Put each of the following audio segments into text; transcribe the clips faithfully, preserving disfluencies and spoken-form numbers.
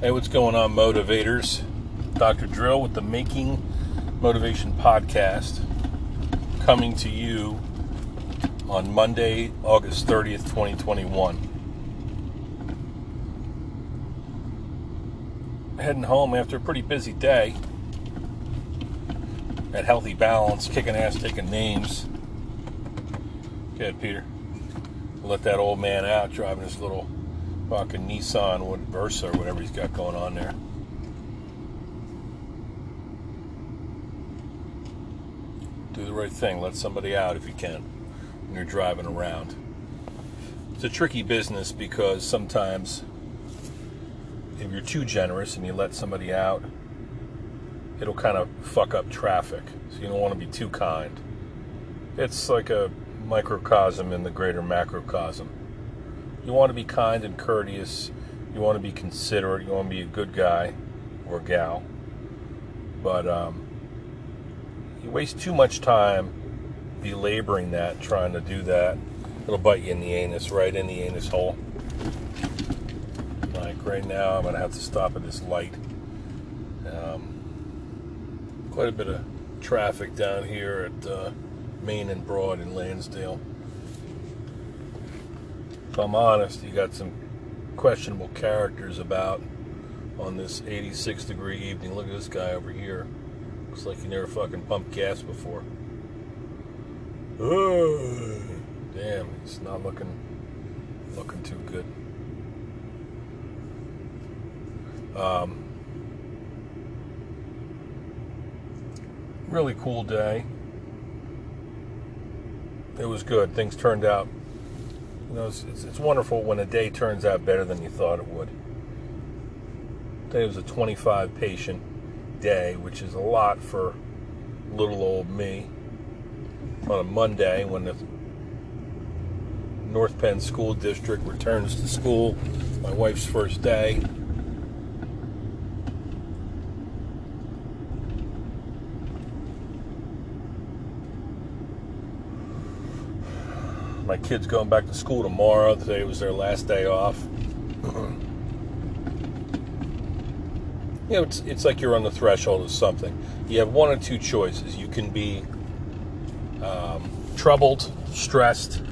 Hey, what's going on, motivators? Doctor Drill with the Making Motivation Podcast, coming to you on Monday, August thirtieth, twenty twenty-one. Heading home after a pretty busy day at Healthy Balance, kicking ass, taking names. Good, Peter. Let that old man out driving his little fucking Nissan what, Versa or whatever he's got going on there. Do the right thing. Let somebody out if you can when you're driving around. It's a tricky business because sometimes if you're too generous and you let somebody out, it'll kind of fuck up traffic. So you don't want to be too kind. It's like a microcosm in the greater macrocosm. You want to be kind and courteous. You want to be considerate. You want to be a good guy or gal. But um, you waste too much time belaboring that, trying to do that. It'll bite you in the anus, right in the anus hole. Like right now, I'm going to have to stop at this light. Um, quite a bit of traffic down here at uh, Main and Broad in Lansdale. If I'm honest, you got some questionable characters about on this eighty-six degree evening. Look at this guy over here. Looks like he never fucking pumped gas before. Ooh, damn, he's not looking looking too good. Um, really cool day. It was good. Things turned out. You know, it's, it's, it's wonderful when a day turns out better than you thought it would. Today was a twenty-five patient day, which is a lot for little old me. On a Monday, when the North Penn School District returns to school, my wife's first day. My kids going back to school tomorrow. Today was their last day off. You know, it's it's like you're on the threshold of something. You have one or two choices. You can be um, troubled, stressed,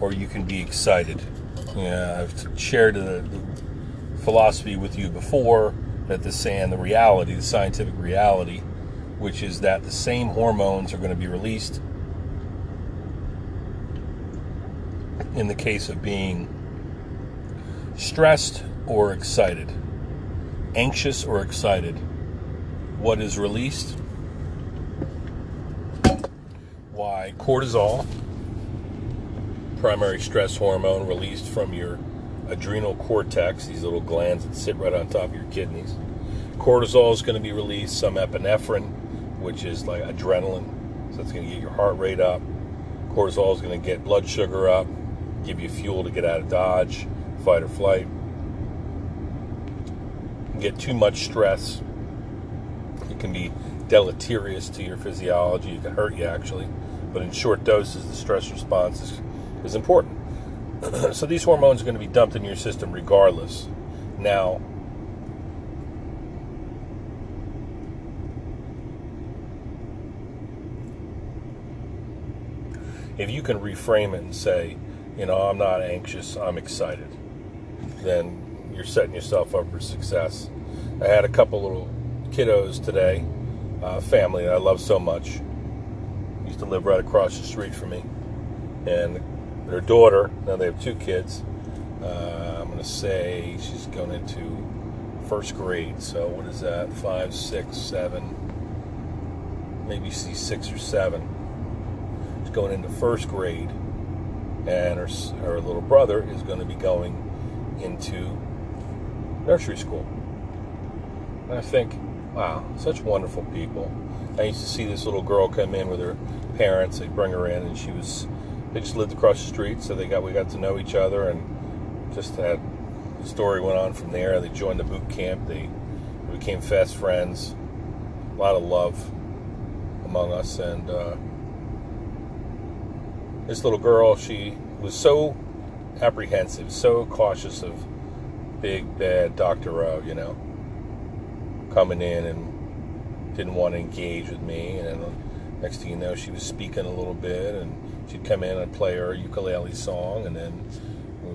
or you can be excited. Yeah, I've shared the philosophy with you before that the sand, the reality, the scientific reality, which is that the same hormones are going to be released in the case of being stressed or excited, anxious or excited. What is released? Why, cortisol, primary stress hormone released from your adrenal cortex, these little glands that sit right on top of your kidneys. Cortisol is going to be released, some epinephrine, which is like adrenaline, so it's going to get your heart rate up. Cortisol is going to get blood sugar up, give you fuel to get out of dodge, fight or flight. You get too much stress, it can be deleterious to your physiology. It can hurt you, actually. But in short doses, the stress response is, is important. So these hormones are going to be dumped in your system regardless. Now, if you can reframe it and say, you know, I'm not anxious, I'm excited, then you're setting yourself up for success. I had a couple little kiddos today, uh, family that I love so much. Used to live right across the street from me. And their daughter, now they have two kids, uh, I'm going to say she's going into first grade. So what is that, five, six, seven, maybe she's six or seven. She's going into first grade. And her, her little brother is going to be going into nursery school. And I think, wow, such wonderful people. I used to see this little girl come in with her parents. They'd bring her in, and she was, they just lived across the street, so they got we got to know each other, and just that story went on from there. They joined the boot camp. They became fast friends. A lot of love among us, and uh, this little girl, she was so apprehensive, so cautious of big bad Doctor Rowe, you know, coming in and didn't want to engage with me. And then next thing you know, she was speaking a little bit, and she'd come in and I'd play her ukulele song, and then we,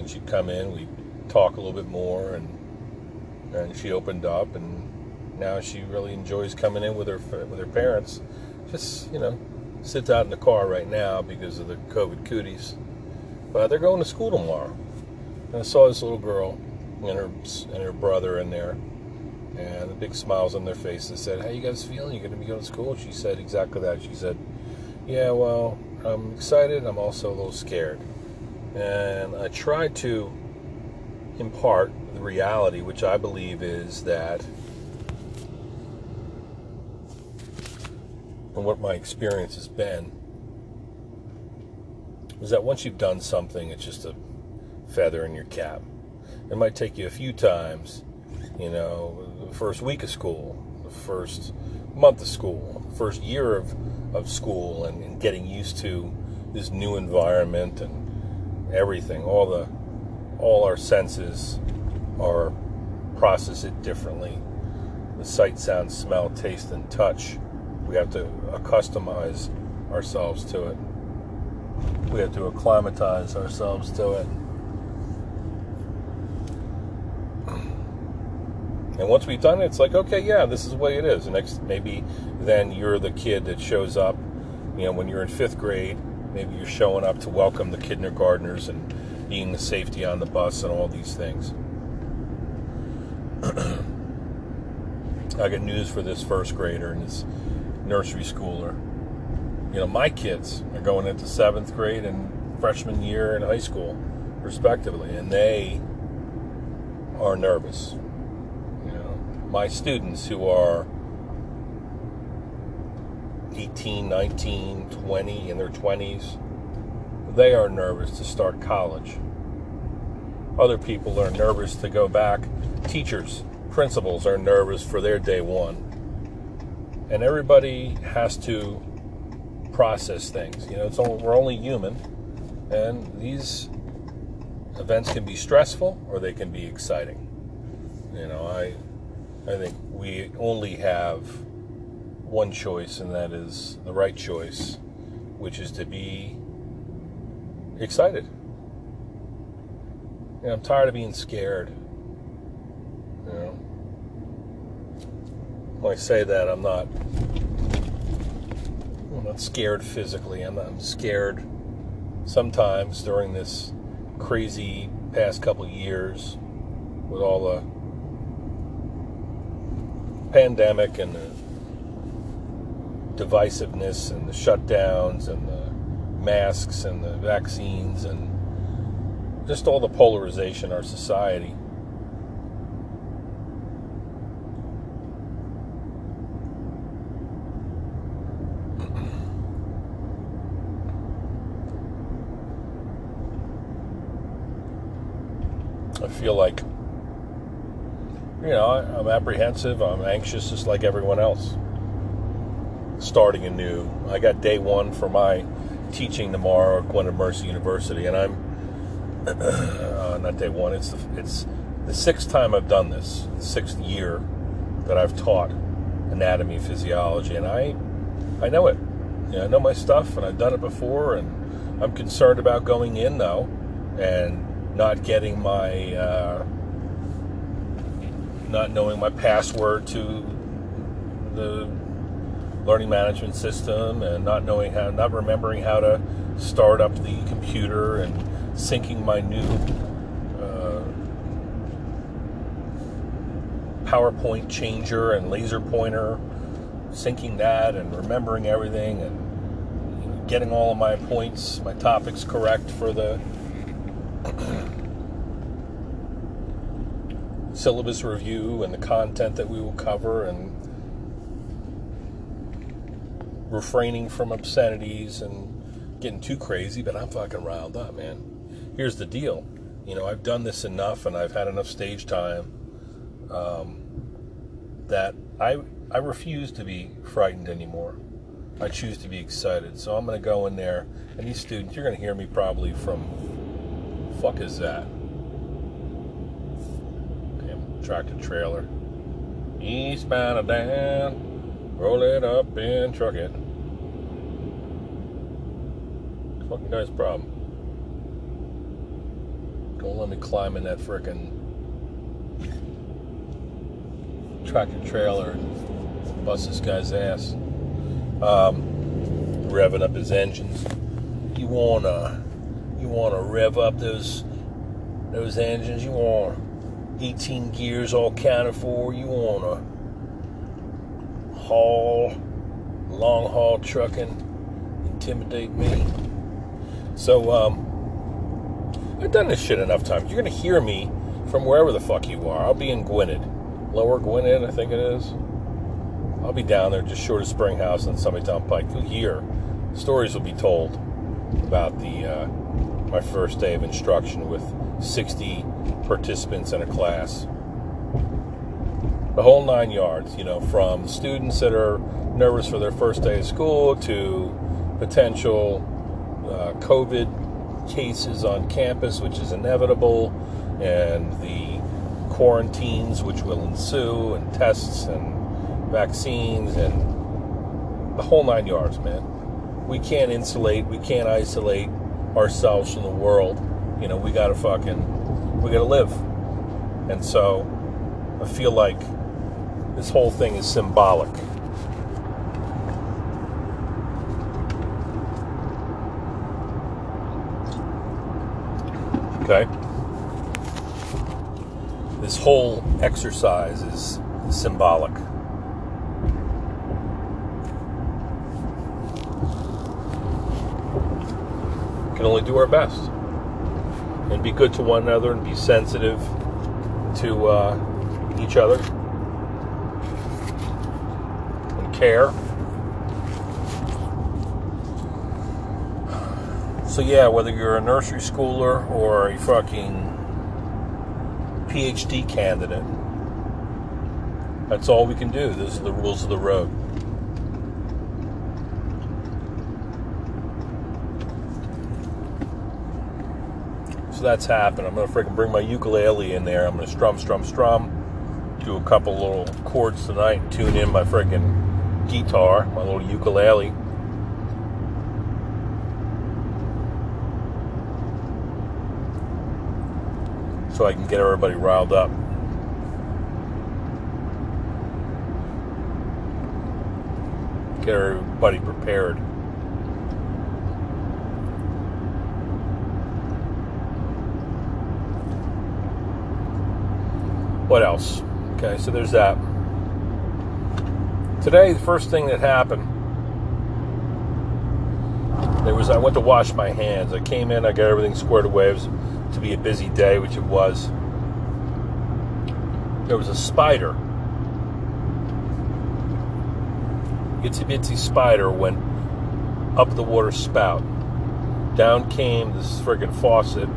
and she'd come in, we'd talk a little bit more, and and she opened up, and now she really enjoys coming in with her with her parents. Just, you know, sits out in the car right now because of the COVID cooties. But they're going to school tomorrow. And I saw this little girl and her and her brother in there, and the big smiles on their faces. Said, "How you guys feeling? You going to be going to school?" She said exactly that. She said, "Yeah, well, I'm excited. I'm also a little scared." And I tried to impart the reality, which I believe is that, and what my experience has been, is that once you've done something, it's just a feather in your cap. It might take you a few times, you know, the first week of school, the first month of school, the first year of, of school, and, and getting used to this new environment and everything. All the, all our senses are process it differently. The sight, sound, smell, taste, and touch. We have to accustomize ourselves to it. We have to acclimatize ourselves to it. And once we've done it, it's like, okay, yeah, this is the way it is. The next, maybe then you're the kid that shows up, you know, when you're in fifth grade, maybe you're showing up to welcome the kindergartners and being the safety on the bus and all these things. I got news for this first grader and this nursery schooler. You know, my kids are going into seventh grade and freshman year in high school, respectively, and they are nervous. You know, my students who are eighteen, nineteen, twenty, in their twenties, they are nervous to start college. Other people are nervous to go back. Teachers, principals are nervous for their day one. And everybody has to process things. You know, it's all, we're only human, and these events can be stressful or they can be exciting. You know, I I think we only have one choice, and that is the right choice, which is to be excited. You know, I'm tired of being scared. You know, when I say that, I'm not I'm not scared physically. I'm, I'm scared sometimes during this crazy past couple years with all the pandemic and the divisiveness and the shutdowns and the masks and the vaccines and just all the polarization in our society. I feel like, you know, I'm apprehensive, I'm anxious, just like everyone else. Starting anew. I got day one for my teaching tomorrow at Gwynedd Mercy University, and I'm, uh, not day one, it's the, it's the sixth time I've done this, the sixth year that I've taught anatomy, physiology, and I, I know it. You know, I know my stuff, and I've done it before, and I'm concerned about going in, though, and not getting my, uh, not knowing my password to the learning management system, and not knowing how, not remembering how to start up the computer, and syncing my new uh, PowerPoint changer and laser pointer, syncing that, and remembering everything, and getting all of my points, my topics correct for the syllabus review and the content that we will cover, and refraining from obscenities and getting too crazy. But I'm fucking riled up, man. Here's the deal. You know, I've done this enough, and I've had enough stage time um, that I I refuse to be frightened anymore. I choose to be excited. So I'm going to go in there, and these students, you're going to hear me probably from... fuck is that? tractor trailer. Eastbound or down, roll it up and truck it. Fucking guy's problem. Don't let me climb in that frickin' tractor trailer and bust this guy's ass. Um, revving up his engines. You wanna, you wanna rev up those, those engines. You want eighteen gears all counted for. You wanna haul, long haul trucking. Intimidate me. So, um, I've done this shit enough times. You're gonna hear me from wherever the fuck you are. I'll be in Gwynedd, Lower Gwynedd, I think it is. I'll be down there just short of Springhouse and somebody down Pike. You'll hear stories will be told about the uh, my first day of instruction with sixty participants in a class. The whole nine yards, you know, from students that are nervous for their first day of school to potential uh, COVID cases on campus, which is inevitable, and the quarantines which will ensue, and tests and vaccines and the whole nine yards, man. We can't insulate, we can't isolate ourselves from the world. You know, we gotta fucking, we gotta live. And so, I feel like this whole thing is symbolic. Okay? This whole exercise is symbolic. Only do our best and be good to one another and be sensitive to uh, each other and care. So yeah, whether you're a nursery schooler or a fucking P H D candidate, that's all we can do. Those are the rules of the road. That's happened. I'm going to freaking bring my ukulele in there. I'm going to strum, strum, strum. Do a couple little chords tonight and tune in my freaking guitar, my little ukulele. So I can get everybody riled up. Get everybody prepared. What else? Okay, so there's that. Today, the first thing that happened, there was I went to wash my hands. I came in, I got everything squared away. It was to be a busy day, which it was. There was a spider. Itsy bitsy spider went up the water spout. Down came this friggin' faucet.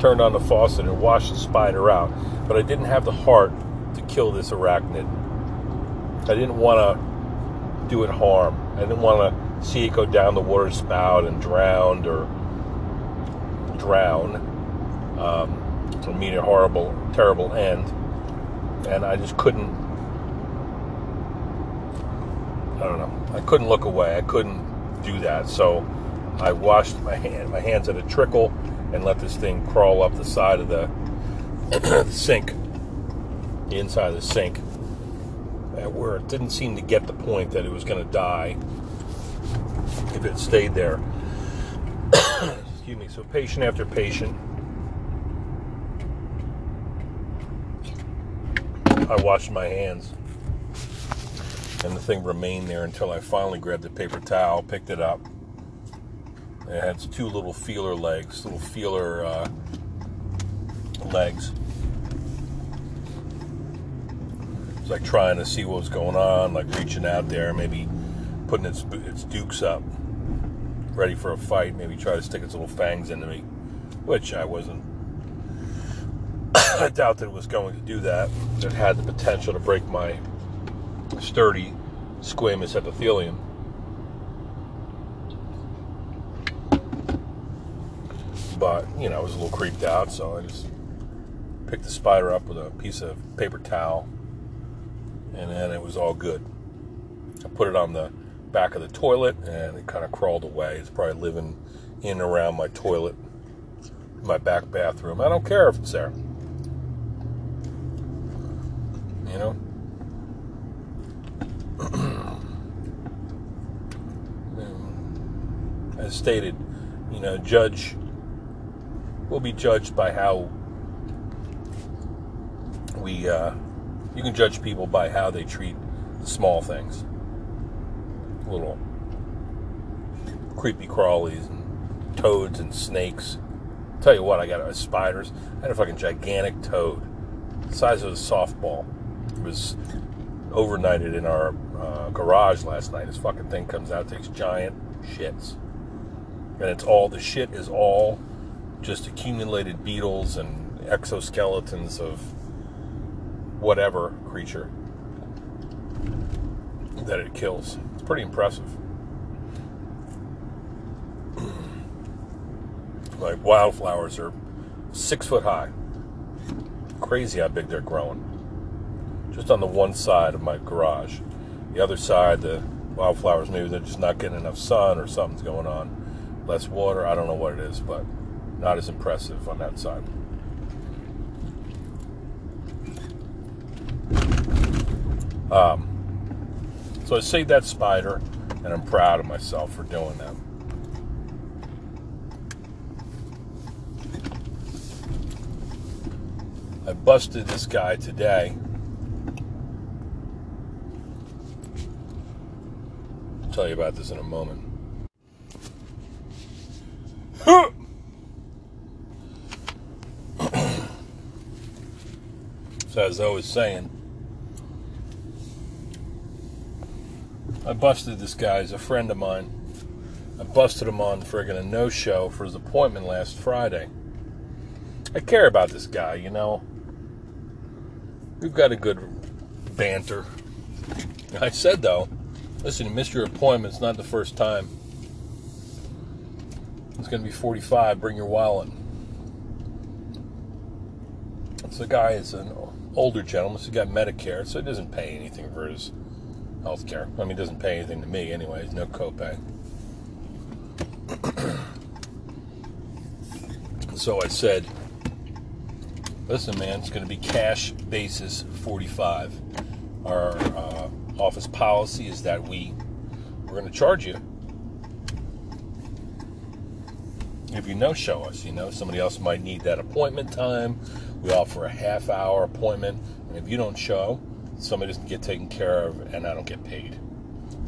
Turned on the faucet and washed the spider out. But I didn't have the heart to kill this arachnid. I didn't want to do it harm. I didn't want to see it go down the water spout and drowned or drown. Um, to mean a horrible, terrible end. And I just couldn't, I don't know, I couldn't look away. I couldn't do that. So I washed my hand. My hands had a trickle. And let this thing crawl up the side of the, the sink, the inside of the sink, where it didn't seem to get the point that it was going to die if it stayed there. Excuse me. So patient after patient, I washed my hands, and the thing remained there until I finally grabbed the paper towel, picked it up. It had two little feeler legs, little feeler uh, legs. It's like trying to see what was going on, like reaching out there, maybe putting its its dukes up, ready for a fight. Maybe try to stick its little fangs into me, which I wasn't. I doubt that it was going to do that. It had the potential to break my sturdy squamous epithelium. But, you know, I was a little creeped out, so I just picked the spider up with a piece of paper towel, and then it was all good. I put it on the back of the toilet, and it kind of crawled away. It's probably living in and around my toilet, my back bathroom. I don't care if it's there. You know? As stated, you know, judge, we'll be judged by how we, uh, you can judge people by how they treat small things. Little creepy crawlies and toads and snakes. Tell you what, I got uh, spiders. I had a fucking gigantic toad, the size of a softball. It was overnighted in our uh, garage last night. This fucking thing comes out, takes giant shits, and it's all the shit is all just accumulated beetles and exoskeletons of whatever creature that it kills. It's pretty impressive. Like wildflowers are six foot high. Crazy how big they're growing. Just on the one side of my garage. The other side, the wildflowers maybe they're just not getting enough sun or something's going on. Less water, I don't know what it is, but not as impressive on that side. Um, so I saved that spider, and I'm proud of myself for doing that. I busted this guy today. I'll tell you about this in a moment. So as I was saying, I busted this guy. He's a friend of mine. I busted him on friggin' a no-show for his appointment last Friday. I care about this guy, you know. We've got a good banter. I said, though, listen, you missed your appointment. It's not the first time. It's going to be forty-five. Bring your wallet. So the guy is an older gentleman. So he got Medicare, so he doesn't pay anything for his healthcare. I mean, it doesn't pay anything to me anyways, no copay. So I said, listen, man, it's going to be cash basis forty-five. Our uh, office policy is that we, we're going to charge you if you no-show us. You know, somebody else might need that appointment time. We offer a half-hour appointment, and if you don't show, somebody doesn't get taken care of, and I don't get paid.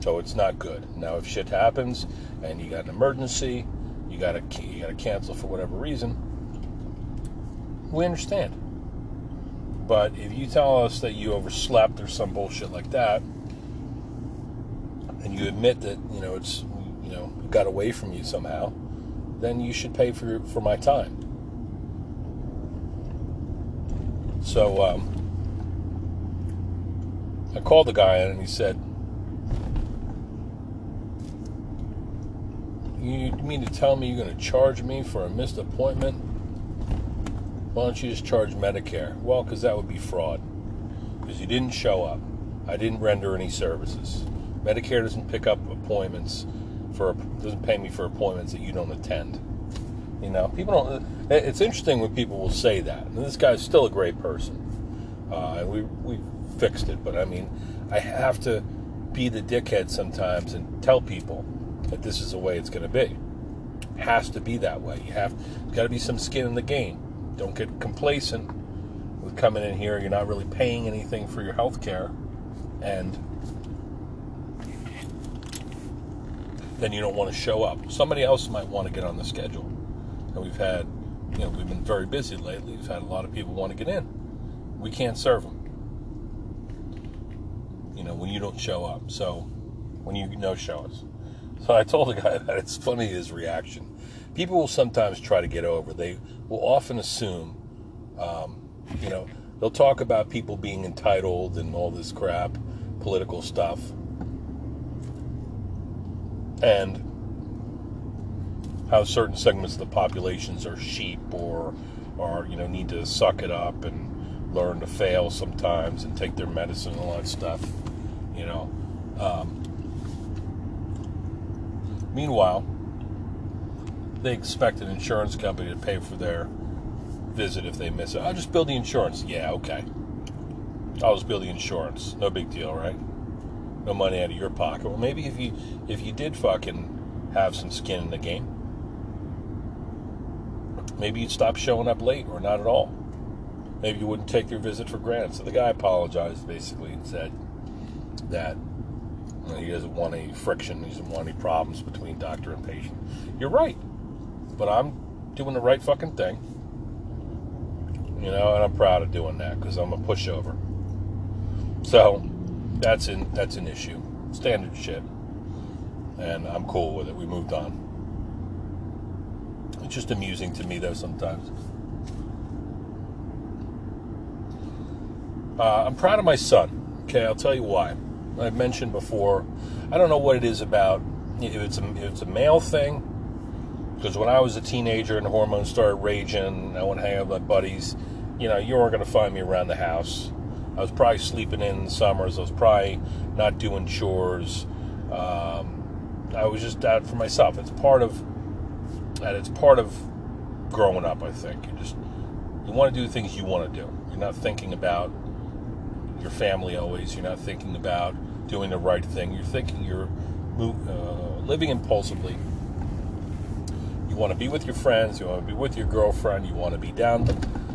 So it's not good. Now, if shit happens, and you got an emergency, you gotta you gotta cancel for whatever reason, we understand. But if you tell us that you overslept or some bullshit like that, and you admit that you know it's you know got away from you somehow, then you should pay for for my time. So. Um, I called the guy in and he said, you mean to tell me you're going to charge me for a missed appointment? Why don't you just charge Medicare? Well, because that would be fraud. Because you didn't show up. I didn't render any services. Medicare doesn't pick up appointments, for doesn't pay me for appointments that you don't attend. You know, people don't, it's interesting when people will say that. And this guy's still a great person. Uh, we, we, fixed it, but I mean, I have to be the dickhead sometimes and tell people that this is the way it's going to be. It has to be that way. You have got to be some skin in the game. Don't get complacent with coming in here. You're not really paying anything for your health care, and then you don't want to show up. Somebody else might want to get on the schedule, and we've had, you know, we've been very busy lately. We've had a lot of people want to get in. We can't serve them. You know, when you don't show up. So, when you no show us. So, I told the guy that. It's funny, his reaction. People will sometimes try to get over. They will often assume, um, you know, they'll talk about people being entitled and all this crap, political stuff. And how certain segments of the populations are sheep or or you know need to suck it up and learn to fail sometimes and take their medicine and all that stuff, you know. Um, meanwhile, they expect an insurance company to pay for their visit if they miss it. I'll just bill the insurance. Yeah, okay. I'll just bill the insurance. No big deal, right? No money out of your pocket. Well, maybe if you if you did fucking have some skin in the game, maybe you'd stop showing up late or not at all. Maybe you wouldn't take your visit for granted. So the guy apologized basically and said that you know, he doesn't want any friction. He doesn't want any problems between doctor and patient. You're right. But I'm doing the right fucking thing. You know, and I'm proud of doing that because I'm a pushover. So that's an, that's an issue. Standard shit. And I'm cool with it. We moved on. It's just amusing to me, though, sometimes. Uh, I'm proud of my son. Okay, I'll tell you why. I've mentioned before, I don't know what it is about, if it's a, if it's a male thing, because when I was a teenager and the hormones started raging, I went to hang out with my buddies, you know, you weren't going to find me around the house. I was probably sleeping in the summers. I was probably not doing chores. Um, I was just out for myself. It's part of... And it's part of growing up, I think. You just you want to do things you want to do. You're not thinking about your family always. You're not thinking about doing the right thing. You're thinking you're uh, living impulsively. You want to be with your friends. You want to be with your girlfriend. You want to be down to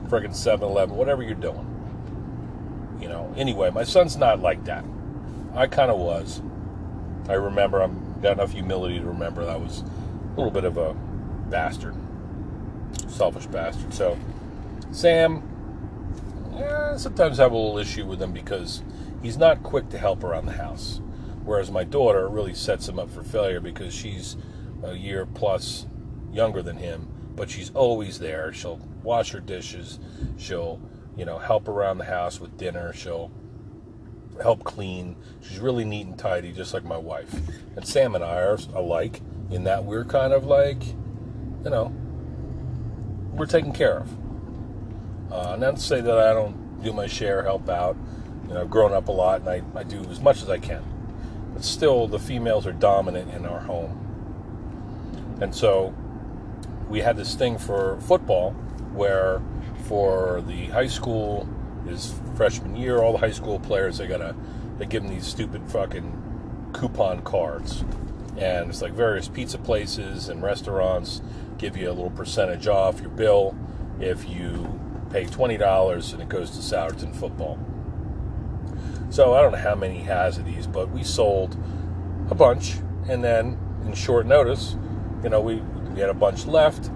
friggin' seven eleven, whatever you're doing. You know. Anyway, my son's not like that. I kind of was. I remember. I've got enough humility to remember that I was a little bit of a bastard, selfish bastard. So Sam, eh, sometimes I have a little issue with him because he's not quick to help around the house, whereas my daughter really sets him up for failure because she's a year plus younger than him, but she's always there. She'll wash her dishes, she'll you know help around the house with dinner, she'll help clean. She's really neat and tidy, just like my wife. And Sam and I are alike in that we're kind of like, you know, we're taken care of. Uh, not to say that I don't do my share, help out. You know, I've grown up a lot, and I, I do as much as I can. But still, the females are dominant in our home. And so we had this thing for football where for the high school, his freshman year, all the high school players, they, gotta, they give them these stupid fucking coupon cards. And it's like various pizza places and restaurants give you a little percentage off your bill if you pay twenty dollars, and it goes to Souderton football. So I don't know how many he has of these, but we sold a bunch. And then in short notice, you know, we, we had a bunch left.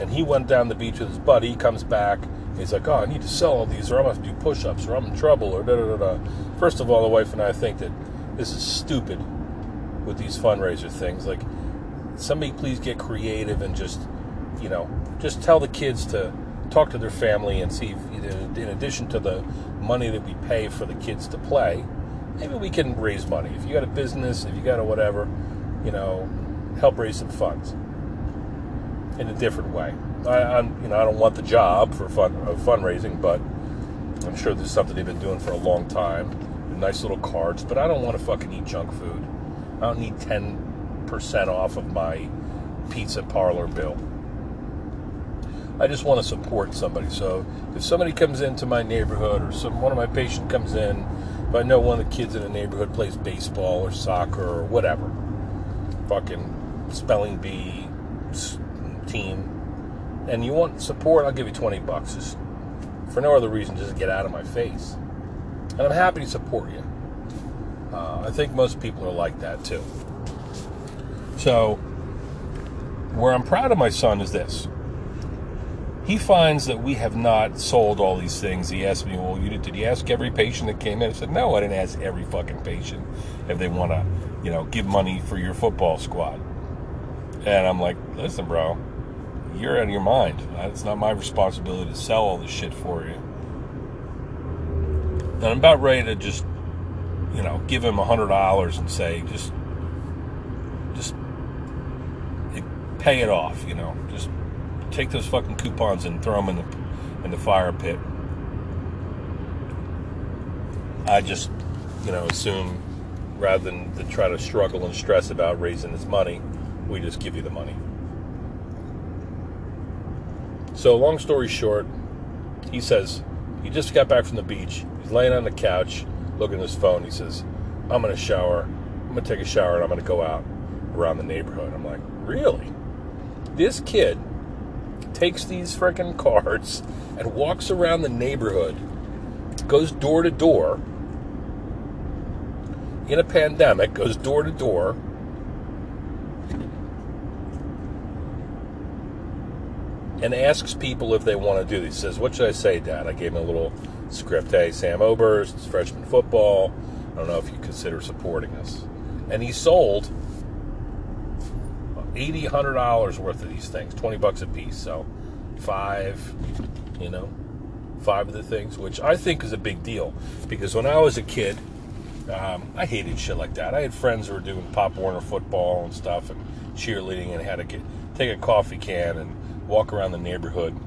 And he went down the beach with his buddy, comes back. He's like, oh, I need to sell all these, or I'm going to have to do push-ups, or I'm in trouble, or da-da-da-da. First of all, the wife and I think that this is stupid with these fundraiser things. Like, somebody please get creative and just, you know, just tell the kids to talk to their family and see if, in addition to the money that we pay for the kids to play, maybe we can raise money. If you got a business, if you got a whatever, you know, help raise some funds in a different way. I, I'm, you know, I don't want the job for fun, uh, fundraising, but I'm sure there's something they've been doing for a long time. Nice little cards, but I don't want to fucking eat junk food. I don't need ten percent off of my pizza parlor bill. I just want to support somebody. So if somebody comes into my neighborhood, or some one of my patients comes in, if I know one of the kids in the neighborhood plays baseball or soccer or whatever, fucking spelling bee team, and you want support, I'll give you twenty bucks. Just for no other reason, just get out of my face. And I'm happy to support you. Uh, I think most people are like that too. So, where I'm proud of my son is this. He finds that we have not sold all these things. He asked me, well, you, did you ask every patient that came in? I said, no, I didn't ask every fucking patient if they want to, you know, give money for your football squad. And I'm like, listen, bro, you're out of your mind. It's not my responsibility to sell all this shit for you. And I'm about ready to just, you know, give him a hundred dollars and say, just, just pay it off, you know. Just take those fucking coupons and throw them in the in the fire pit. I just, you know, assume rather than to try to struggle and stress about raising this money, we just give you the money. So long story short, he says, he just got back from the beach. He's laying on the couch, looking at his phone. He says, I'm going to shower. I'm going to take a shower and I'm going to go out around the neighborhood. I'm like, really? This kid takes these freaking cards and walks around the neighborhood, goes door to door, in a pandemic, goes door to door, and asks people if they want to do this. He says, what should I say, Dad? I gave him a little script. Hey, Sam Oberst, it's freshman football. I don't know if you consider supporting us. And he sold eighty dollars, one hundred dollars worth of these things, twenty bucks a piece. So five, you know, five of the things, which I think is a big deal. Because when I was a kid, um, I hated shit like that. I had friends who were doing Pop Warner football and stuff and cheerleading and had to get, take a coffee can and walk around the neighborhood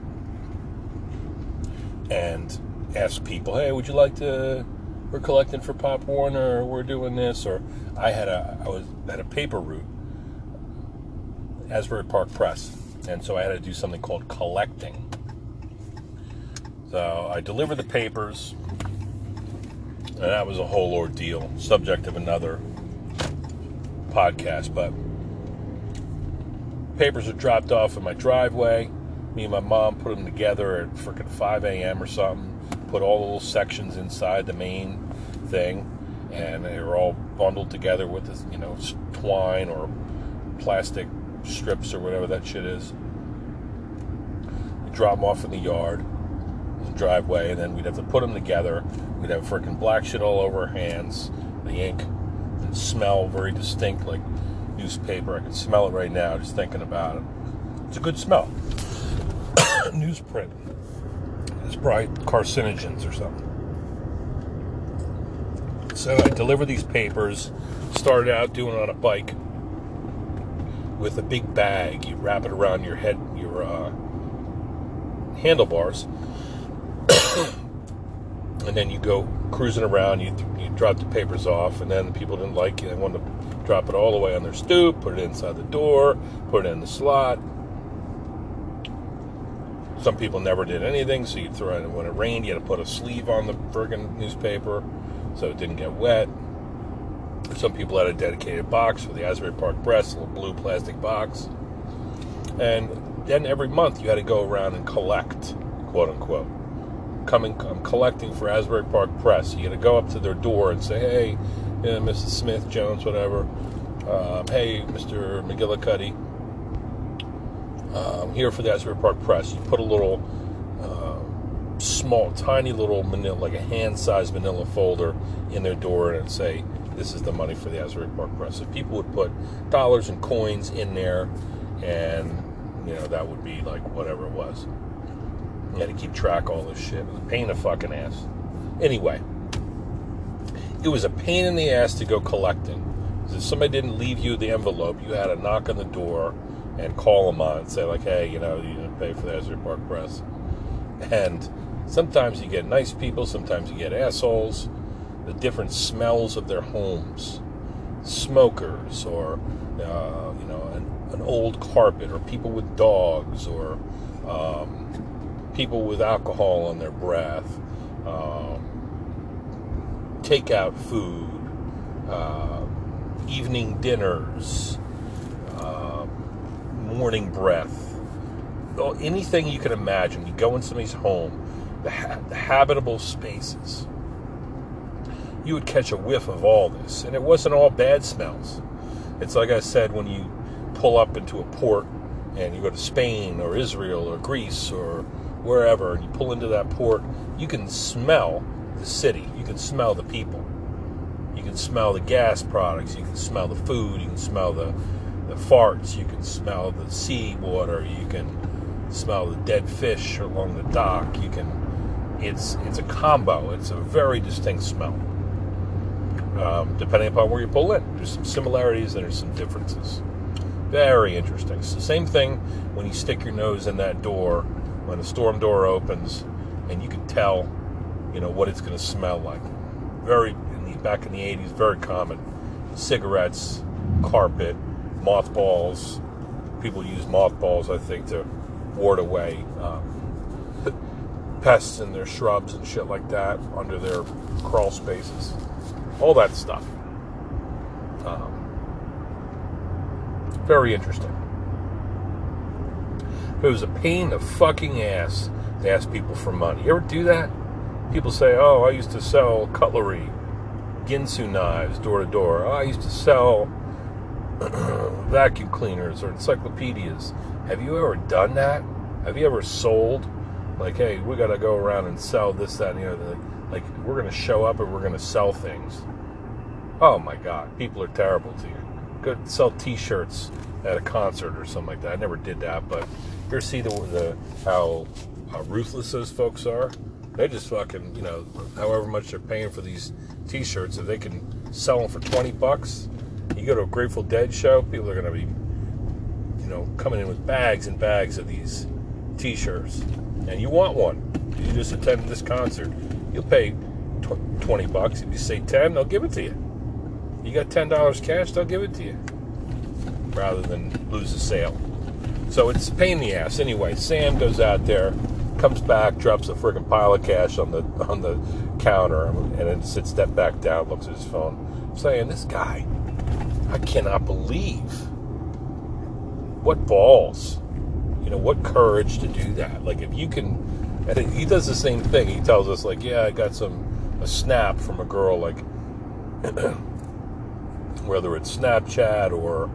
and ask people, hey, would you like to, we're collecting for Pop Warner, or we're doing this, or I had a, I was had a paper route, Asbury Park Press, and so I had to do something called collecting. So I delivered the papers, and that was a whole ordeal, subject of another podcast, but papers are dropped off in my driveway. Me and my mom put them together at freaking five a.m. or something. Put all the little sections inside the main thing, and they were all bundled together with this, you know, twine or plastic strips or whatever that shit is. We'd drop them off in the yard, in the driveway, and then we'd have to put them together. We'd have freaking black shit all over our hands. The ink would smell very distinct, like newspaper. I can smell it right now just thinking about it. It's a good smell. Newsprint. It's probably carcinogens or something. So I delivered these papers. Started out doing it on a bike with a big bag. You wrap it around your head, your uh, handlebars, and then you go cruising around. You you drop the papers off, and then the people didn't like you. They wanted to drop it all the way on their stoop, put it inside the door, put it in the slot. Some people never did anything, so you throw it, when it rained, you had to put a sleeve on the friggin' newspaper so it didn't get wet. Some people had a dedicated box for the Asbury Park Press, a little blue plastic box. And then every month you had to go around and collect, quote unquote. Coming, I'm collecting for Asbury Park Press. You had to go up to their door and say, hey, yeah, Missus Smith, Jones, whatever. Um, hey, Mister McGillicuddy. Um, here for the Asbury Park Press. You put a little, uh, small, tiny little manila, like a hand-sized manila folder in their door and say, this is the money for the Asbury Park Press. So people would put dollars and coins in there, and, you know, that would be like whatever it was. You had to keep track of all this shit. It was a pain in the fucking ass. Anyway. It was a pain in the ass to go collecting. If somebody didn't leave you the envelope, you had to knock on the door and call them on and say, like, hey, you know, you didn't pay for the Asbury Park Press. And sometimes you get nice people, sometimes you get assholes. The different smells of their homes. Smokers, or, uh, you know, an, an old carpet, or people with dogs, or um, people with alcohol on their breath. Um... Takeout food, uh, evening dinners, uh, morning breath, well, anything you can imagine. You go in somebody's home, the, ha- the habitable spaces. You would catch a whiff of all this, and it wasn't all bad smells. It's like I said, when you pull up into a port and you go to Spain or Israel or Greece or wherever, and you pull into that port, you can smell the city. You can smell the people. You can smell the gas products. You can smell the food. You can smell the, the farts. You can smell the sea water. You can smell the dead fish along the dock. You can. It's it's a combo. It's a very distinct smell. Um, depending upon where you pull in, there's some similarities and there's some differences. Very interesting. So same thing when you stick your nose in that door, when a storm door opens, and you can tell, you know, what it's going to smell like. Very, in the, back in the eighties, very common. Cigarettes, carpet, mothballs. People use mothballs, I think, to ward away um, pests in their shrubs and shit like that, under their crawl spaces. All that stuff. Um, Very interesting. It was a pain in the fucking ass to ask people for money. You ever do that? People say, oh, I used to sell cutlery, Ginsu knives, door to door. Oh, I used to sell vacuum cleaners or encyclopedias. Have you ever done that? Have you ever sold? Like, hey, we got to go around and sell this, that, and the other. Like, we're going to show up and we're going to sell things. Oh, my God. People are terrible to you. Go sell t-shirts at a concert or something like that. I never did that, but you ever see the, the how, how ruthless those folks are? They just fucking, you know, however much they're paying for these t-shirts, if they can sell them for twenty bucks, you go to a Grateful Dead show, people are going to be, you know, coming in with bags and bags of these t-shirts. And you want one. You just attended this concert. You'll pay twenty bucks. If you say ten, they'll give it to you. You got ten dollars cash, they'll give it to you, rather than lose a sale. So it's a pain in the ass. Anyway, Sam goes out there, comes back, drops a friggin' pile of cash on the on the counter, and then sits that back down, looks at his phone, saying, this guy, I cannot believe. What balls. You know, what courage to do that. Like, if you can, and he does the same thing. He tells us, like, yeah, I got some, a snap from a girl, like, whether it's Snapchat or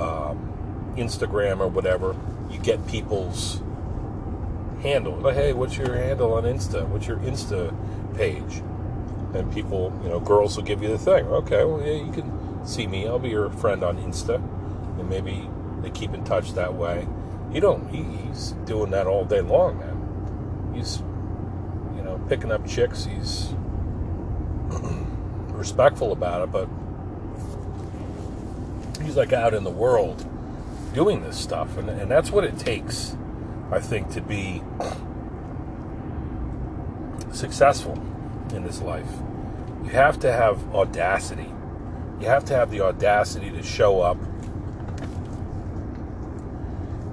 um, Instagram or whatever, you get people's handle. Like, hey, what's your handle on Insta? What's your Insta page? And people, you know, girls will give you the thing. Okay, well, yeah, you can see me. I'll be your friend on Insta. And maybe they keep in touch that way. You don't, he, he's doing that all day long, man. He's, you know, picking up chicks. He's respectful about it, but he's like out in the world doing this stuff, and, and that's what it takes, I think, to be successful in this life. You have to have audacity. You have to have the audacity to show up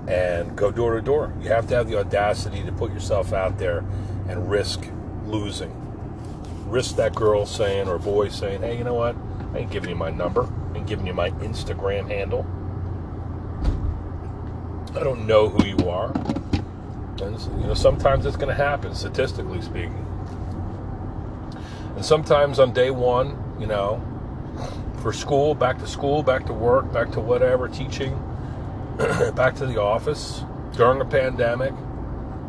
and go door to door. You have to have the audacity to put yourself out there and risk losing. Risk that girl saying, or boy saying, hey, you know what? I ain't giving you my number. And giving you my Instagram handle. I don't know who you are. And, you know, sometimes it's going to happen, statistically speaking. And sometimes on day one, you know, for school, back to school, back to work, back to whatever, teaching, back to the office, during a pandemic,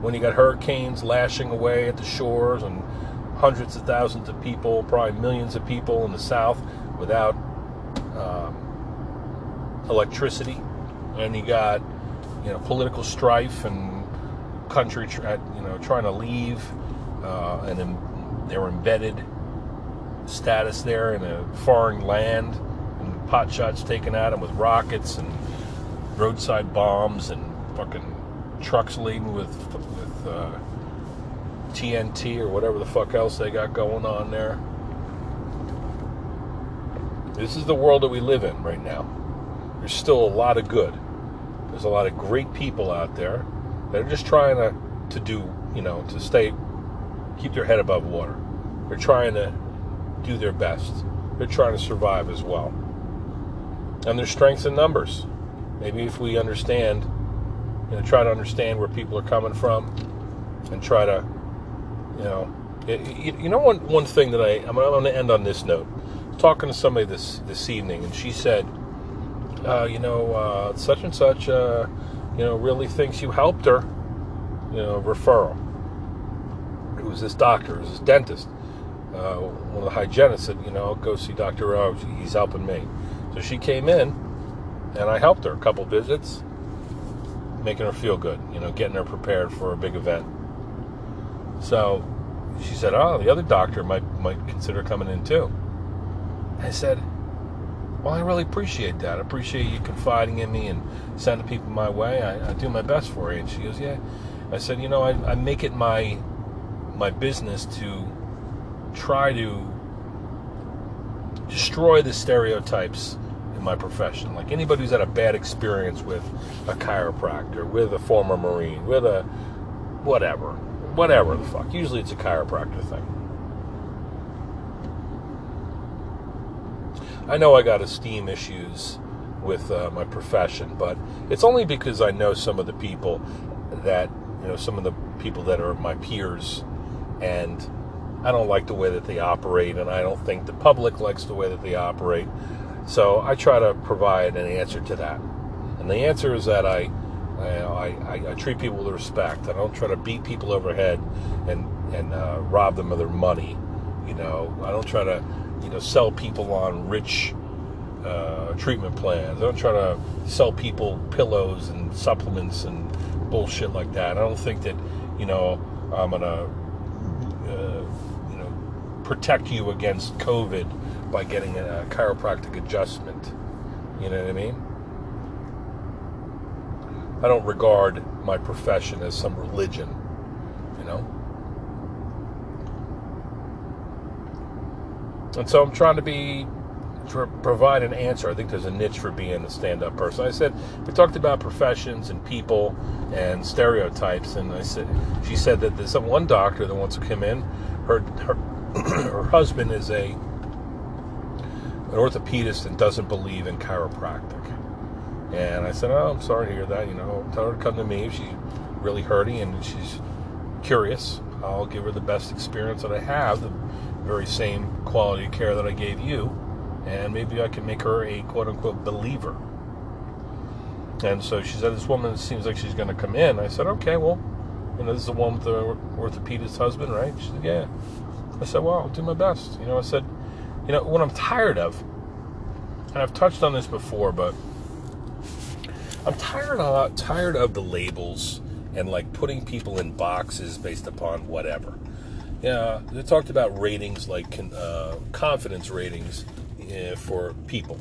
when you got hurricanes lashing away at the shores and hundreds of thousands of people, probably millions of people in the South without Um, electricity, and you got, you know, political strife and country, tra- you know, trying to leave, uh, and in their embedded status there in a foreign land, and pot shots taken at them with rockets and roadside bombs and fucking trucks laden with with uh, T N T or whatever the fuck else they got going on there. This is the world that we live in right now. There's still a lot of good. There's a lot of great people out there that are just trying to, to do, you know, to stay, keep their head above water. They're trying to do their best. They're trying to survive as well. And there's strengths in numbers. Maybe if we understand, you know, try to understand where people are coming from and try to, you know, it, you know, one, one thing that I, I'm going to end on this note. Talking to somebody this this evening, and she said, uh, you know, uh, such and such, uh, you know, really thinks you helped her, you know, referral. It was this doctor, it was this dentist, uh, one of the hygienists said, you know, go see Doctor Rogers, he's helping me. So she came in, and I helped her a couple visits, making her feel good, you know, getting her prepared for a big event. So she said, oh, the other doctor might might consider coming in too. I said, Well, I really appreciate that. I appreciate you confiding in me and sending people my way. I, I do my best for you. And she goes, yeah. I said, you know, I, I make it my my business to try to destroy the stereotypes in my profession. Like anybody who's had a bad experience with a chiropractor, with a former Marine, with a whatever, whatever the fuck. Usually it's a chiropractor thing. I know I got esteem issues with uh, my profession, but it's only because I know some of the people that, you know, some of the people that are my peers, and I don't like the way that they operate, and I don't think the public likes the way that they operate. So I try to provide an answer to that. And the answer is that I I, I, I treat people with respect. I don't try to beat people over the head and, and uh, rob them of their money. You know, I don't try to, you know, sell people on rich uh, treatment plans. I don't try to sell people pillows and supplements and bullshit like that. I don't think that, you know, I'm going to, uh, you know, protect you against COVID by getting a chiropractic adjustment. You know what I mean? I don't regard my profession as some religion, you know? And so I'm trying to be, to provide an answer. I think there's a niche for being a stand-up person. I said, we talked about professions and people and stereotypes, and I said, she said that there's some one doctor that wants to come in. Her her, her husband is a an orthopedist and doesn't believe in chiropractic. And I said, oh, I'm sorry to hear that. You know, tell her to come to me if she's really hurting and she's curious. I'll give her the best experience that I have, the very same quality of care that I gave you, and maybe I can make her a quote-unquote believer. And so she said, this woman seems like she's going to come in. I said, okay, well, you know, this is the one with the orthopedist husband, right? She said, yeah. I said, well, I'll do my best. You know, I said, you know, what I'm tired of, and I've touched on this before, but I'm tired of, tired of the labels and, like, putting people in boxes based upon whatever. Yeah, they talked about ratings, like uh, confidence ratings uh, for people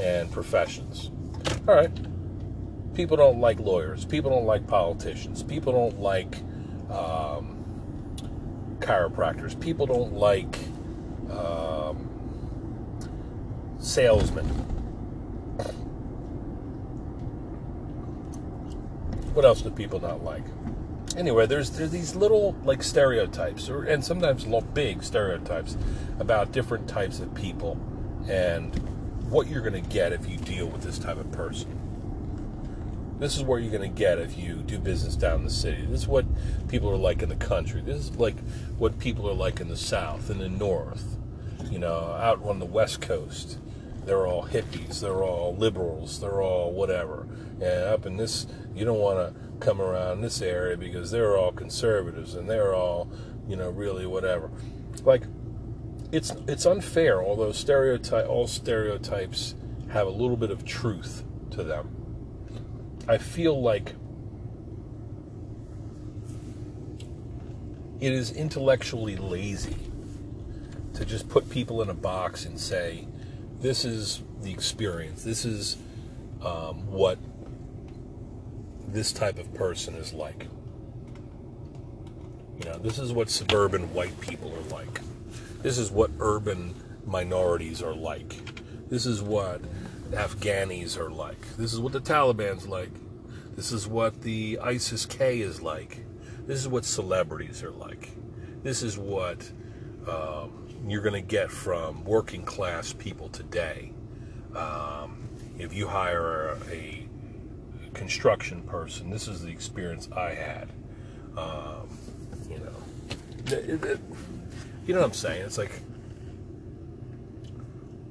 and professions. All right. People don't like lawyers. People don't like politicians. People don't like um, chiropractors. People don't like um, salesmen. What else do people not like? Anyway, there's there's these little, like, stereotypes, or and sometimes big stereotypes about different types of people and what you're going to get if you deal with this type of person. This is what you're going to get if you do business down in the city. This is what people are like in the country. This is, like, what people are like in the South and the North. You know, out on the West Coast, they're all hippies. They're all liberals. They're all whatever. And up in this, you don't want to come around this area because they're all conservatives and they're all, you know, really whatever. Like, it's it's unfair, although stereotype all stereotypes have a little bit of truth to them. I feel like it is intellectually lazy to just put people in a box and say, this is the experience, this is um, what this type of person is like. You know, this is what suburban white people are like. This is what urban minorities are like. This is what Afghanis are like. This is what the Taliban's like. This is what the ISIS-K is like. This is what celebrities are like. This is what um, you're going to get from working class people today. Um, if you hire a, a construction person, this is the experience I had. Um, you know, it, it, you know what I'm saying? It's like,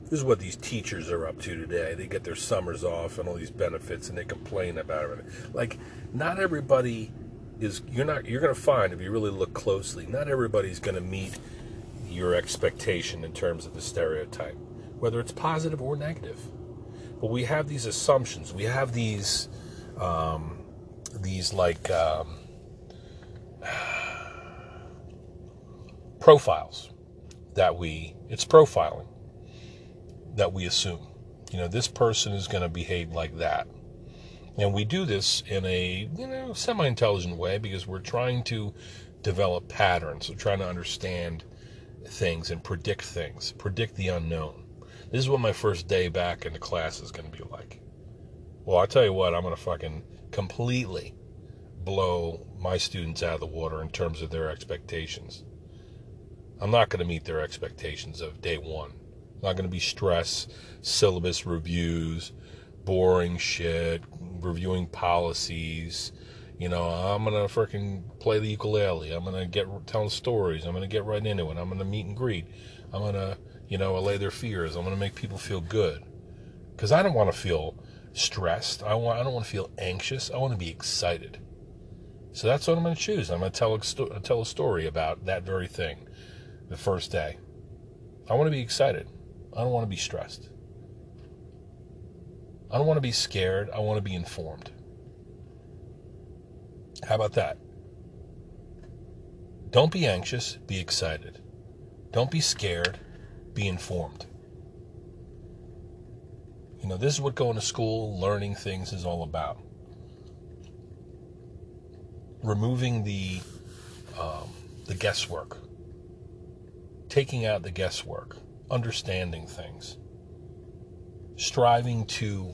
this is what these teachers are up to today. They get their summers off and all these benefits, and they complain about everything. Like, not everybody is. You're not. You're going to find, if you really look closely, not everybody's going to meet your expectation in terms of the stereotype, whether it's positive or negative. But we have these assumptions. We have these. Um, these like um, profiles that we, it's profiling that we assume. You know, this person is going to behave like that. And we do this in a, you know, semi-intelligent way because we're trying to develop patterns. We're trying to understand things and predict things, predict the unknown. This is what my first day back into class is going to be like. Well, I'll tell you what, I'm going to fucking completely blow my students out of the water in terms of their expectations. I'm not going to meet their expectations of day one. Not going to be stress, syllabus reviews, boring shit, reviewing policies. You know, I'm going to freaking play the ukulele. I'm going to get telling stories. I'm going to get right into it. I'm going to meet and greet. I'm going to, you know, allay their fears. I'm going to make people feel good. Because I don't want to feel stressed. I want. I don't want to feel anxious. I want to be excited. So that's what I'm going to choose. I'm going to tell a, tell a story about that very thing the first day. I want to be excited. I don't want to be stressed. I don't want to be scared. I want to be informed. How about that? Don't be anxious. Be excited. Don't be scared. Be informed. You know, this is what going to school, learning things is all about. Removing the um, the guesswork. Taking out the guesswork. Understanding things. Striving to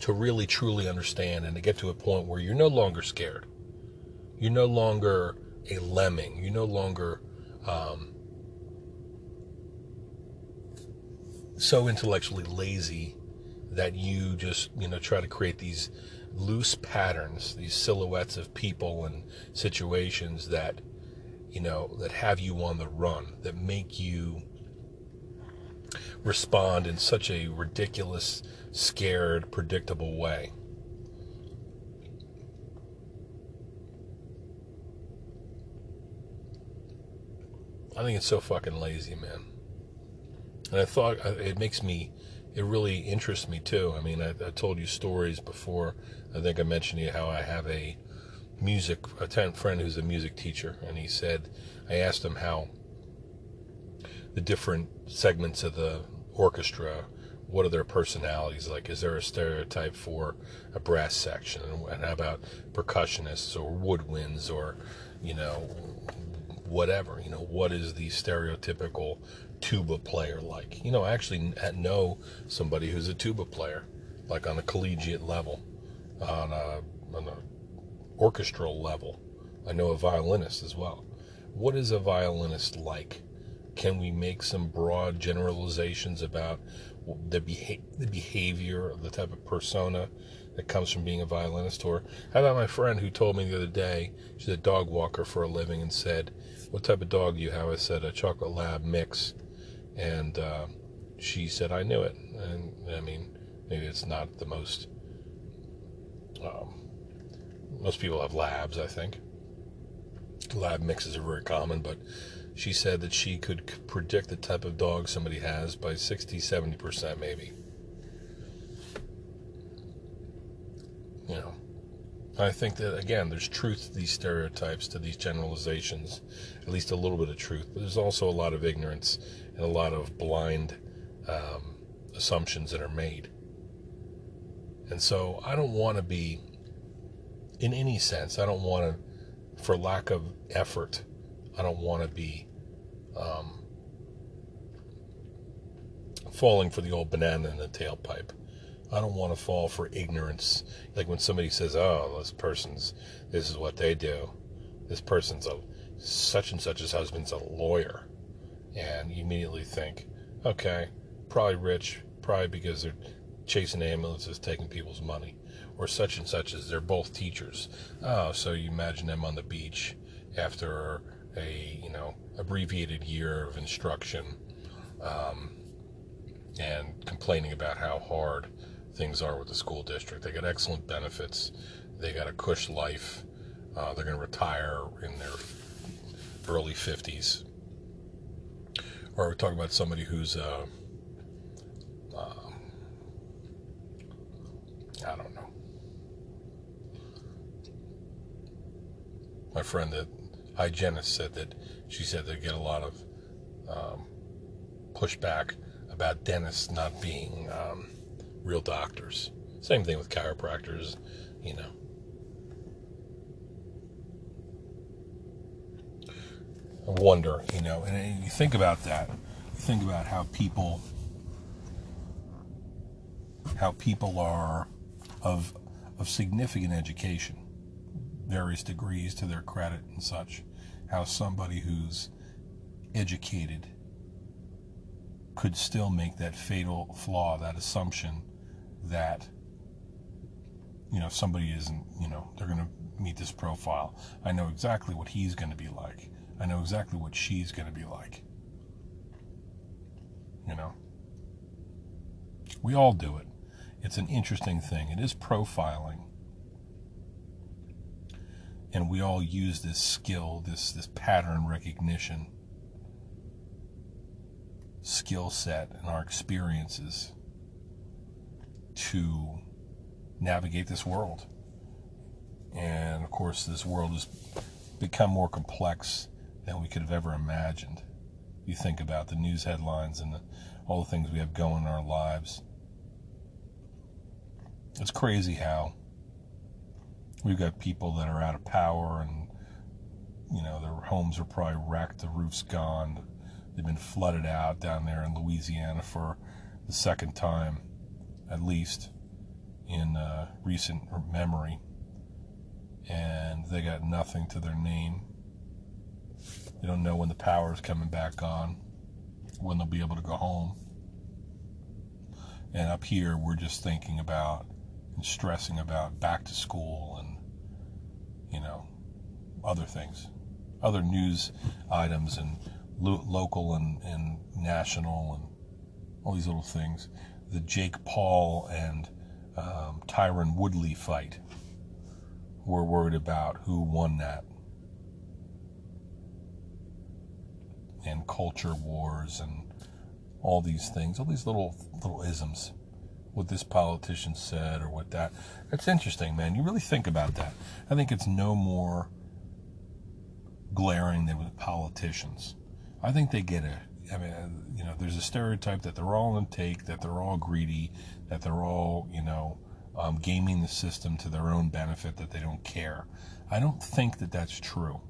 to really truly understand and to get to a point where you're no longer scared. You're no longer a lemming. You're no longer um, so intellectually lazy that you just, you know, try to create these loose patterns, these silhouettes of people and situations that, you know, that have you on the run, that make you respond in such a ridiculous, scared, predictable way. I think it's so fucking lazy, man. And I thought it makes me, it really interests me too. I mean, I, I told you stories before. I think I mentioned to you how I have a music, a friend who's a music teacher. And he said, I asked him how the different segments of the orchestra, what are their personalities like? Is there a stereotype for a brass section? And how about percussionists or woodwinds or, you know, whatever? You know, what is the stereotypical tuba player like? You know, I actually know somebody who's a tuba player, like on a collegiate level, on a on a orchestral level. I know a violinist as well. What is a violinist like? Can we make some broad generalizations about the beha- the behavior of the type of persona that comes from being a violinist? Or how about my friend who told me the other day, she's a dog walker for a living, and said, what type of dog do you have? I said, a chocolate lab mix. And uh, she said, I knew it. And I mean, maybe it's not the most, um, most people have labs, I think. Lab mixes are very common, but she said that she could predict the type of dog somebody has by sixty, seventy percent maybe. You know, I think that, again, there's truth to these stereotypes, to these generalizations, at least a little bit of truth. But there's also a lot of ignorance and a lot of blind um, assumptions that are made. And so I don't want to be, in any sense, I don't want to, for lack of effort, I don't want to be um, falling for the old banana in the tailpipe. I don't want to fall for ignorance. Like when somebody says, oh, this person's, this is what they do. This person's a, such and such's husband's a lawyer. And you immediately think, okay, probably rich, probably because they're chasing ambulances, taking people's money. Or such and such as, they're both teachers. Oh, so you imagine them on the beach after a, you know, abbreviated year of instruction, um, and complaining about how hard things are with the school district. They got excellent benefits. They got a cush life. Uh, they're going to retire in their early fifties. Or we're talking about somebody who's, uh, um, I don't know. My friend, the hygienist, said that she said they get a lot of um, pushback about dentists not being um, real doctors. Same thing with chiropractors, you know. I wonder, you know, and you think about that. You think about how people, how people are of of significant education, various degrees to their credit and such. How somebody who's educated could still make that fatal flaw, that assumption that, you know, somebody isn't, you know, they're going to meet this profile. I know exactly what he's going to be like. I know exactly what she's going to be like. You know? We all do it. It's an interesting thing. It is profiling. And we all use this skill, this, this pattern recognition skill set and our experiences to navigate this world. And of course, this world has become more complex than we could have ever imagined. You think about the news headlines and the, all the things we have going in our lives. It's crazy how we've got people that are out of power and, you know, their homes are probably wrecked, the roof's gone, they've been flooded out down there in Louisiana for the second time, at least, in uh, recent memory. And they got nothing to their name. They don't know when the power is coming back on, when they'll be able to go home. And up here, we're just thinking about and stressing about back to school and, you know, other things, other news items and lo- local and, and national and all these little things. The Jake Paul and um, Tyron Woodley fight. We're worried about who won that. And culture wars and all these things, all these little little isms. What this politician said or what that. It's interesting, man. You really think about that. I think it's no more glaring than with politicians. I think they get a, I mean, you know, there's a stereotype that they're all in take, that they're all greedy, that they're all, you know, um, gaming the system to their own benefit, that they don't care. I don't think that that's true.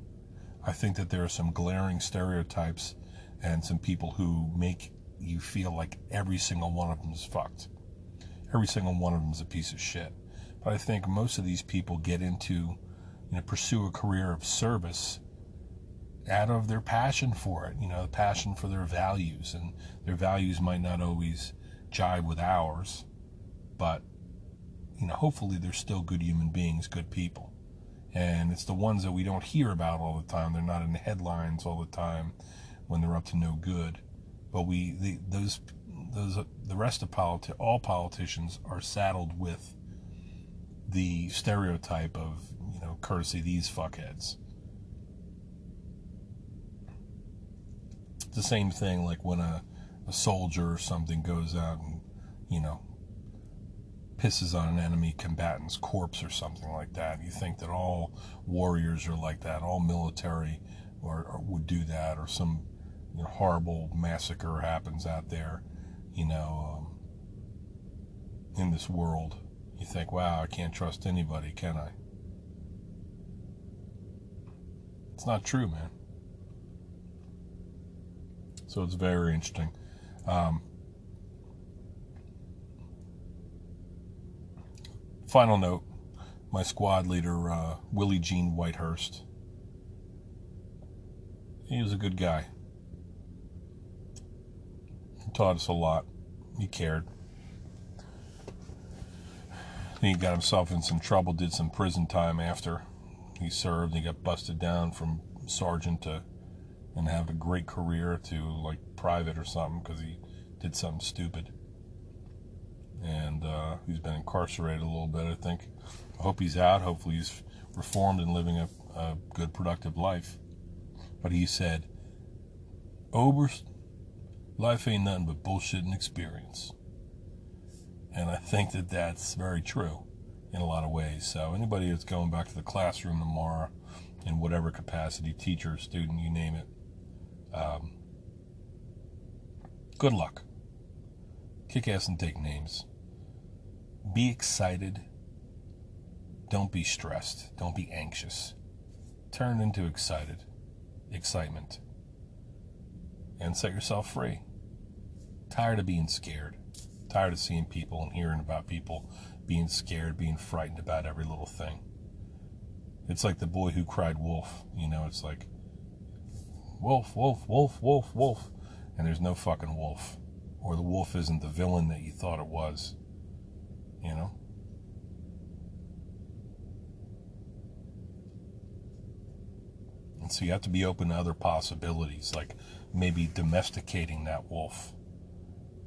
I think that there are some glaring stereotypes and some people who make you feel like every single one of them is fucked. Every single one of them is a piece of shit. But I think most of these people get into, you know, pursue a career of service out of their passion for it, you know, the passion for their values. And their values might not always jive with ours, but, you know, hopefully they're still good human beings, good people. And it's the ones that we don't hear about all the time. They're not in the headlines all the time when they're up to no good. But we, the, those Those, the rest of politi- all politicians are saddled with the stereotype of, you know, courtesy these fuckheads. It's the same thing like when a, a soldier or something goes out and, you know, pisses on an enemy combatant's corpse or something like that. You think that all warriors are like that, all military or, or would do that, or some, you know, horrible massacre happens out there. You know, um, in this world, you think, wow, I can't trust anybody, can I? It's not true, man. So it's very interesting. Um, final note, my squad leader, uh, Willie Jean Whitehurst, he was a good guy. Taught us a lot. He cared. He got himself in some trouble, did some prison time after he served. He got busted down from sergeant to, and had a great career to like private or something because he did something stupid. And uh, he's been incarcerated a little bit, I think. I hope he's out. Hopefully he's reformed and living a, a good, productive life. But he said, Oberst, life ain't nothing but bullshit and experience. And I think that that's very true in a lot of ways. So anybody that's going back to the classroom tomorrow in whatever capacity, teacher, student, you name it, um, good luck. Kick ass and take names. Be excited. Don't be stressed. Don't be anxious. Turn into excited. Excitement. And set yourself free. Tired of being scared. Tired of seeing people and hearing about people being scared, being frightened about every little thing. It's like the boy who cried wolf. You know, it's like, wolf, wolf, wolf, wolf, wolf. And there's no fucking wolf. Or the wolf isn't the villain that you thought it was. You know? And so you have to be open to other possibilities, like maybe domesticating that wolf.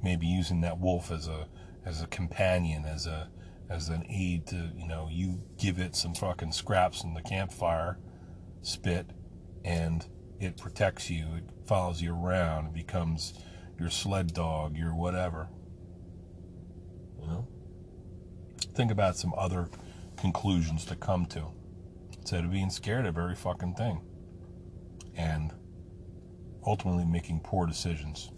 Maybe using that wolf as a as a companion, as a as an aid to, you know, you give it some fucking scraps in the campfire spit and it protects you, it follows you around, it becomes your sled dog, your whatever. You know? Think about some other conclusions to come to. Instead of being scared of every fucking thing. And ultimately making poor decisions.